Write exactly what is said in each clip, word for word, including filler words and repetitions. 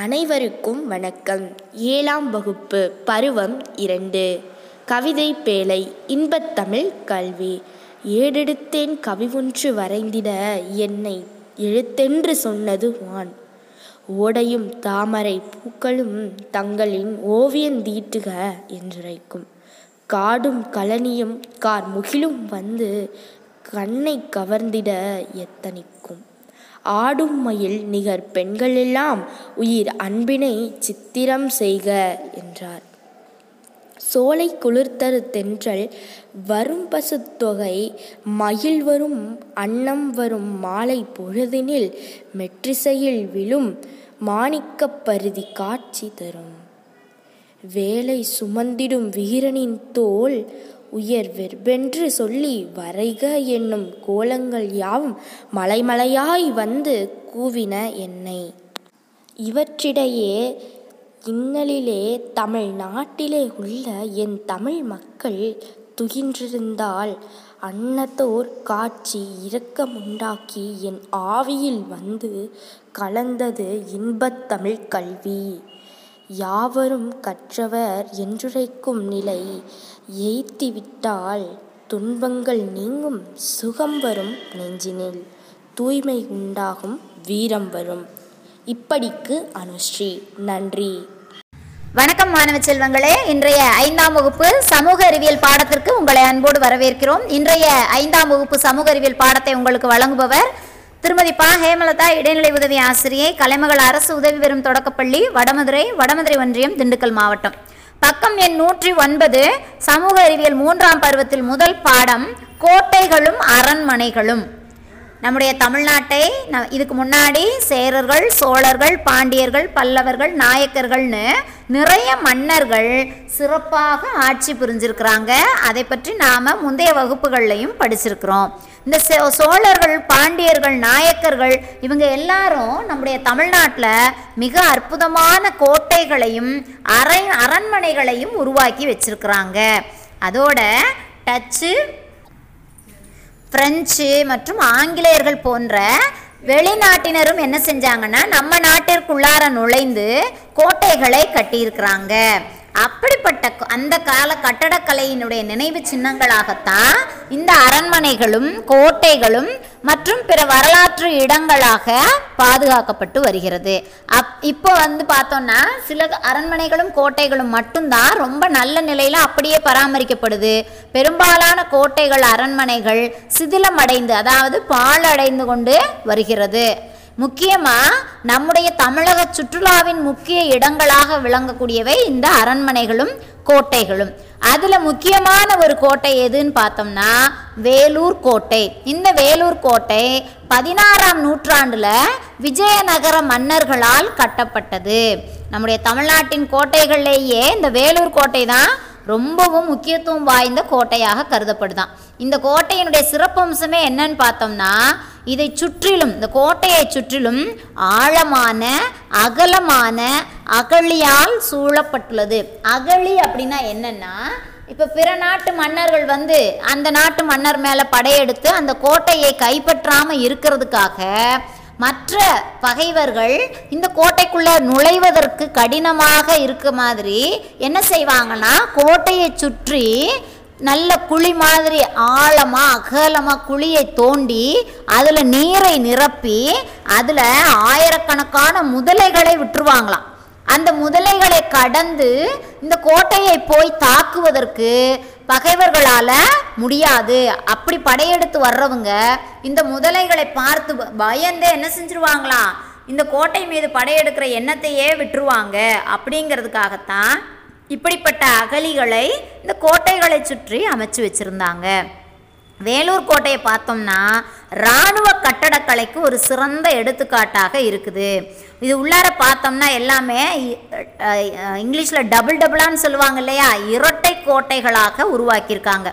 அனைவருக்கும் வணக்கம். ஏழாம் வகுப்பு பருவம் இரண்டு, கவிதை பேழை, இன்பத்தமிழ் கல்வி. ஏடெடுத்தேன் கவி ஒன்று வரைந்திட என்னை எழுத்தென்று சொன்னது வான். ஓடையும் தாமரை பூக்களும் தங்களின் ஓவியம் தீட்டுக என்றுரைக்கும். காடும் கழனியும் கார் முகிலும் வந்து கண்ணை கவர்ந்திட எத்தனிக்கும். ஆடும் மயில் நிகர் பெண்களெல்லாம் உயிர் அன்பினை சித்திரம் செய்க என்றார். சோலை குளிர்த்தரு தென்றல் வரும் பசுத்தொகை மயில் வரும் அன்னம் வரும் மாலை பொழுதினில் மெற்றிசையில் விழும் மாணிக்கப்பருதி காட்சி தரும். வேலை சுமந்திடும் வீரனின் தோல் உயர் வெற்பென்று சொல்லி வரைக என்னும் கோலங்கள் யாவும் மலைமலையாய் வந்து கூவின என்னை. இவற்றிடையே இன்னலிலே தமிழ்நாட்டிலே உள்ள என் தமிழ் மக்கள் துகின்றிருந்தால் அன்னதோர் காட்சி இரக்கமுண்டாக்கி என் ஆவியில் வந்து கலந்தது இன்பத்தமிழ் கல்வி. யாவரும் கற்றவர் என்றுரைக்கும் நிலை எய்த்திவிட்டால் துன்பங்கள் நீங்கும், சுகம் வரும் நெஞ்சினில், தூய்மை உண்டாகும், வீரம் வரும். இப்படிக்கு அனுஸ்ரீ. நன்றி. வணக்கம் மாணவ செல்வங்களே. இன்றைய ஐந்தாம் வகுப்பு சமூக அறிவியல் பாடத்திற்கு உங்களை அன்போடு வரவேற்கிறோம். இன்றைய ஐந்தாம் வகுப்பு சமூக அறிவியல் பாடத்தை உங்களுக்கு வழங்குபவர் திருமதி பா ஹேமலதா, இடைநிலை உதவி ஆசிரியை, கலைமகள் அரசு உதவி பெறும் தொடக்கப்பள்ளி, வடமதுரை, வடமதுரை ஒன்றியம், திண்டுக்கல் மாவட்டம். பக்கம் எண் நூற்றி ஒன்பது, சமூக அறிவியல் மூன்றாம் பருவத்தில் முதல் பாடம் கோட்டைகளும் அரண்மனைகளும். நம்முடைய தமிழ்நாட்டை ந இதுக்கு முன்னாடி சேரர்கள், சோழர்கள், பாண்டியர்கள், பல்லவர்கள், நாயக்கர்கள்னு நிறைய மன்னர்கள் சிறப்பாக ஆட்சி புரிஞ்சிருக்கிறாங்க. அதை பற்றி நாம் முந்தைய வகுப்புகள்லையும் படிச்சிருக்கிறோம். இந்த சோ சோழர்கள், பாண்டியர்கள், நாயக்கர்கள் இவங்க எல்லாரும் நம்முடைய தமிழ்நாட்டில் மிக அற்புதமான கோட்டைகளையும் அரை அரண்மனைகளையும் உருவாக்கி வச்சிருக்கிறாங்க. அதோட டச்சு, பிரெஞ்சு மற்றும் ஆங்கிலேயர்கள் போன்ற வெளிநாட்டினரும் என்ன செஞ்சாங்கன்னா நம்ம நாட்டிற்குள்ளார நுழைந்து கோட்டைகளை கட்டியிருக்கிறாங்க. அப்படிப்பட்ட அந்த கால கட்டடக்கலையினுடைய நினைவு சின்னங்களாகத்தான் இந்த அரண்மனைகளும் கோட்டைகளும் மற்றும் பிற வரலாற்று இடங்களாக பாதுகாக்கப்பட்டு வருகிறது. அப் இப்போ வந்து பார்த்தோம்னா சில அரண்மனைகளும் கோட்டைகளும் மட்டும்தான் ரொம்ப நல்ல நிலையில் அப்படியே பராமரிக்கப்படுது. பெரும்பாலான கோட்டைகள், அரண்மனைகள் சிதிலமடைந்து, அதாவது பாழடைந்து கொண்டு வருகிறது. முக்கியமாக நம்முடைய தமிழக சுற்றுலாவின் முக்கிய இடங்களாக விளங்கக்கூடியவை இந்த அரண்மனைகளும் கோட்டைகளும். அதில் முக்கியமான ஒரு கோட்டை எதுன்னு பார்த்தோம்னா வேலூர் கோட்டை. இந்த வேலூர் கோட்டை பதினாறாம் நூற்றாண்டில் விஜயநகர மன்னர்களால் கட்டப்பட்டது. நம்முடைய தமிழ்நாட்டின் கோட்டைகள்லேயே இந்த வேலூர் கோட்டை தான் ரொம்பவும் முக்கியத்துவம் வாய்ந்த கோட்டையாக கருதப்படுதான். இந்த கோட்டையினுடைய சிறப்பம்சமே என்னன்னு பார்த்தோம்னா இதை சுற்றிலும், இந்த கோட்டையை சுற்றிலும் ஆழமான, அகலமான அகழியால் சூழப்பட்டுள்ளது. அகழி அப்படின்னா என்னன்னா, இப்போ பிற நாட்டு மன்னர்கள் வந்து அந்த நாட்டு மன்னர் மேலே படையெடுத்து அந்த கோட்டையை கைப்பற்றாமல் இருக்கிறதுக்காக மற்ற பகைவர்கள் இந்த கோட்டைக்குள்ளே நுழைவதற்கு கடினமாக இருக்க மாதிரி என்ன செய்வாங்கன்னா கோட்டையை சுற்றி நல்ல குழி மாதிரி ஆழமாக அகலமாக குழியை தோண்டி அதில் நீரை நிரப்பி அதில் ஆயிரக்கணக்கான முதலைகளை விட்டுருவாங்களாம். அந்த முதலைகளை கடந்து இந்த கோட்டையை போய் தாக்குவதற்கு பகைவர்களால் முடியாது. அப்படி படையெடுத்து வர்றவங்க இந்த முதலைகளை பார்த்து பயந்து என்ன செஞ்சுருவாங்களாம், இந்த கோட்டை மீது படையெடுக்கிற எண்ணத்தையே விட்டுருவாங்க. அப்படிங்கிறதுக்காகத்தான் இப்படிப்பட்ட அகலிகளை இந்த கோட்டைகளை சுற்றி அமைச்சு வச்சுருந்தாங்க. வேலூர் கோட்டையை பார்த்தோம்னா இராணுவ கட்டடக்கலைக்கு ஒரு சிறந்த எடுத்துக்காட்டாக இருக்குது. இது உள்ளார பார்த்தோம்னா எல்லாமே இங்கிலீஷில் டபுள் டபுளான்னு சொல்லுவாங்க இல்லையா, இரட்டை கோட்டைகளாக உருவாக்கியிருக்காங்க.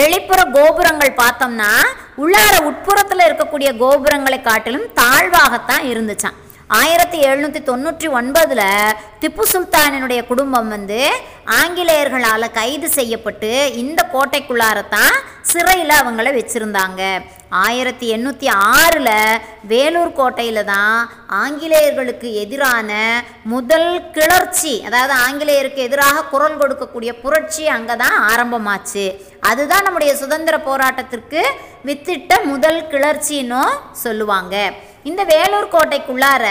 வெளிப்புற கோபுரங்கள் பார்த்தோம்னா உள்ளார உட்புறத்தில் இருக்கக்கூடிய கோபுரங்களை காட்டிலும் தாழ்வாகத்தான் இருந்துச்சான். ஆயிரத்தி எழுநூற்றி தொண்ணூற்றி ஒன்பதில் திப்பு சுல்தானினுடைய குடும்பம் வந்து ஆங்கிலேயர்களால் கைது செய்யப்பட்டு இந்த கோட்டைக்குள்ளாரத்தான் சிறையில் அவங்கள வச்சுருந்தாங்க. ஆயிரத்தி எண்ணூற்றி ஆறில் வேலூர் கோட்டையில் தான் ஆங்கிலேயர்களுக்கு எதிரான முதல் கிளர்ச்சி, அதாவது ஆங்கிலேயருக்கு எதிராக குரல் கொடுக்கக்கூடிய புரட்சி அங்கே தான் ஆரம்பமாச்சு. அதுதான் நம்முடைய சுதந்திர போராட்டத்திற்கு வித்திட்ட முதல் கிளர்ச்சின்னும் சொல்லுவாங்க. இந்த வேலூர் கோட்டைக்குள்ளார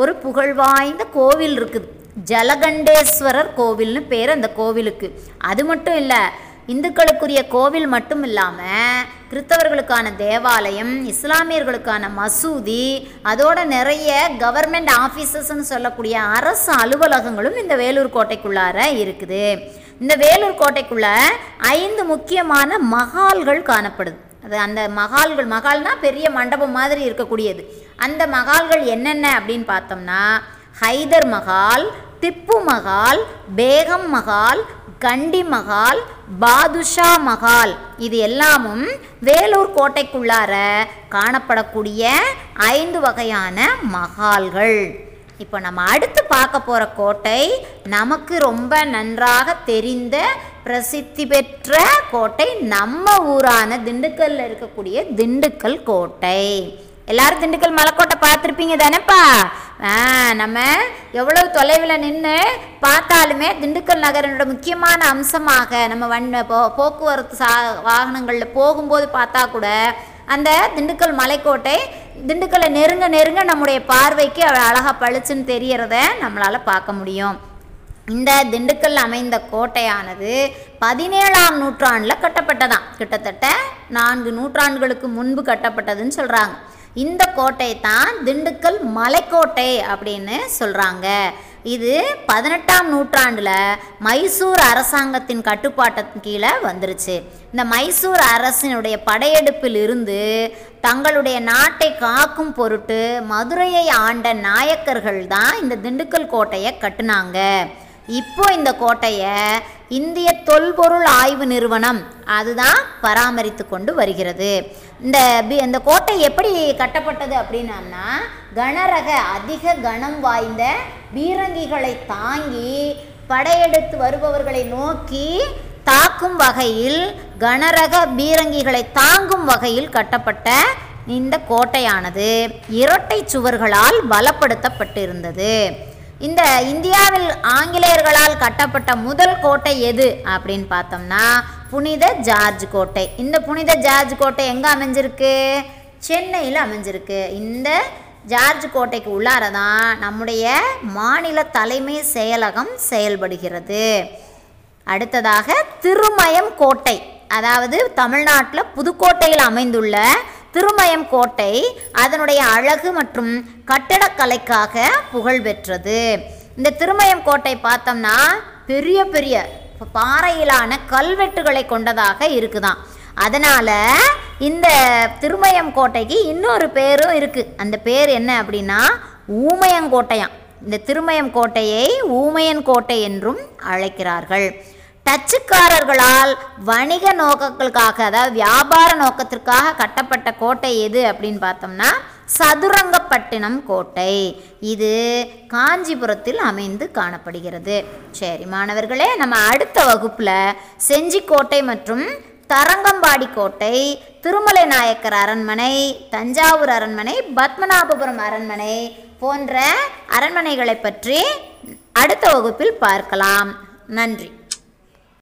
ஒரு புகழ்வாய்ந்த கோவில் இருக்குது, ஜலகண்டேஸ்வரர் கோவில்னு பேர் அந்த கோவிலுக்கு. அது மட்டும் இல்லை, இந்துக்களுக்குரிய கோவில் மட்டும் இல்லாமல் கிறிஸ்தவர்களுக்கான தேவாலயம், இஸ்லாமியர்களுக்கான மசூதி, அதோட நிறைய கவர்மெண்ட் ஆஃபீஸஸ்ன்னு சொல்லக்கூடிய அரசு அலுவலகங்களும் இந்த வேலூர் கோட்டைக்குள்ளார இருக்குது. இந்த வேலூர் கோட்டைக்குள்ள ஐந்து முக்கியமான மகால்கள் காணப்படுது. அது அந்த மகால்கள், மகால்னால் பெரிய மண்டபம் மாதிரி இருக்கக்கூடியது. அந்த மகால்கள் என்னென்ன அப்படின்னு பார்த்தோம்னா, ஹைதர் மகால், திப்பு மகால், பேகம் மகால், கண்டி மகால், பாதுஷா மகால், இது எல்லாமும் வேலூர் கோட்டைக்குள்ளார காணப்படக்கூடிய ஐந்து வகையான மகால்கள். இப்போ நம்ம அடுத்து பார்க்க போகிற கோட்டை நமக்கு ரொம்ப நன்றாக தெரிந்த பிரசித்தி பெற்ற கோட்டை, நம்ம ஊரான திண்டுக்கல்ல இருக்கக்கூடிய திண்டுக்கல் கோட்டை. எல்லாரும் திண்டுக்கல் மலைக்கோட்டை பார்த்துருப்பீங்க தானேப்பா. நம்ம எவ்வளவு தொலைவில் நின்று பார்த்தாலுமே திண்டுக்கல் நகரினோட முக்கியமான அம்சமாக நம்ம வண் போ போக்குவரத்து சா வாகனங்களில் போகும்போது பார்த்தா கூட அந்த திண்டுக்கல் மலைக்கோட்டை திண்டுக்கல்லை நெருங்க நெருங்க நம்முடைய பார்வைக்கு அழகாக பளிச்சுன்னு தெரியறத நம்மளால் பார்க்க முடியும். இந்த திண்டுக்கல் அமைந்த கோட்டையானது பதினேழாம் நூற்றாண்டில் கட்டப்பட்டதான், கிட்டத்தட்ட நான்கு நூற்றாண்டுகளுக்கு முன்பு கட்டப்பட்டதுன்னு சொல்கிறாங்க. இந்த கோட்டை தான் திண்டுக்கல் மலைக்கோட்டை அப்படின்னு சொல்கிறாங்க. இது பதினெட்டாம் நூற்றாண்டில் மைசூர் அரசாங்கத்தின் கட்டுப்பாட்டின் கீழே வந்துருச்சு. இந்த மைசூர் அரசினுடைய படையெடுப்பில் இருந்து தங்களுடைய நாட்டை காக்கும் பொருட்டு மதுரையை ஆண்ட நாயக்கர்கள் தான் இந்த திண்டுக்கல் கோட்டையை கட்டினாங்க. இப்போ இந்த கோட்டையை இந்திய தொல்பொருள் ஆய்வு நிறுவனம் அதுதான் பராமரித்து கொண்டு வருகிறது. இந்த இந்த கோட்டை எப்படி கட்டப்பட்டது அப்படின்னம்னா, கனரக அதிக கனம் வாய்ந்த பீரங்கிகளை தாங்கி படையெடுத்து வருபவர்களை நோக்கி தாக்கும் வகையில், கனரக பீரங்கிகளை தாங்கும் வகையில் கட்டப்பட்ட இந்த கோட்டையானது இரட்டை சுவர்களால் பலப்படுத்தப்பட்டிருந்தது. இந்த இந்தியாவில் ஆங்கிலேயர்களால் கட்டப்பட்ட முதல் கோட்டை எது அப்படின்னு பார்த்தோம்னா, புனித ஜார்ஜ் கோட்டை. இந்த புனித ஜார்ஜ் கோட்டை எங்கே அமைஞ்சிருக்கு? சென்னையில் அமைஞ்சிருக்கு. இந்த ஜார்ஜ் கோட்டைக்கு உள்ளார தான் நம்முடைய மாநில தலைமை செயலகம் செயல்படுகிறது. அடுத்ததாக திருமயம் கோட்டை, அதாவது தமிழ்நாட்டில் புதுக்கோட்டையில் அமைந்துள்ள திருமயம் கோட்டை அதனுடைய அழகு மற்றும் கட்டடக்கலைக்காக புகழ் பெற்றது. இந்த திருமயம் கோட்டை பார்த்தோம்னா பெரிய பெரிய பாறையிலான கல்வெட்டுகளை கொண்டதாக இருக்குதான். அதனால் இந்த திருமயம் கோட்டைக்கு இன்னொரு பேரும் இருக்குது. அந்த பேர் என்ன அப்படின்னா உமையன் கோட்டையாம். இந்த திருமயம் கோட்டையை உமையன் கோட்டை என்றும் அழைக்கிறார்கள். டச்சுக்காரர்களால் வணிக நோக்கங்களுக்காக, அதாவது வியாபார நோக்கத்திற்காக கட்டப்பட்ட கோட்டை எது அப்படின்னு பார்த்தோம்னா சதுரங்கப்பட்டினம் கோட்டை. இது காஞ்சிபுரத்தில் அமைந்து காணப்படுகிறது. சரி மாணவர்களே, நம்ம அடுத்த வகுப்பில் செஞ்சிக்கோட்டை மற்றும் தரங்கம்பாடி கோட்டை, திருமலை நாயக்கர் அரண்மனை, தஞ்சாவூர் அரண்மனை, பத்மநாபபுரம் அரண்மனை போன்ற அரண்மனைகளை பற்றி அடுத்த வகுப்பில் பார்க்கலாம். நன்றி.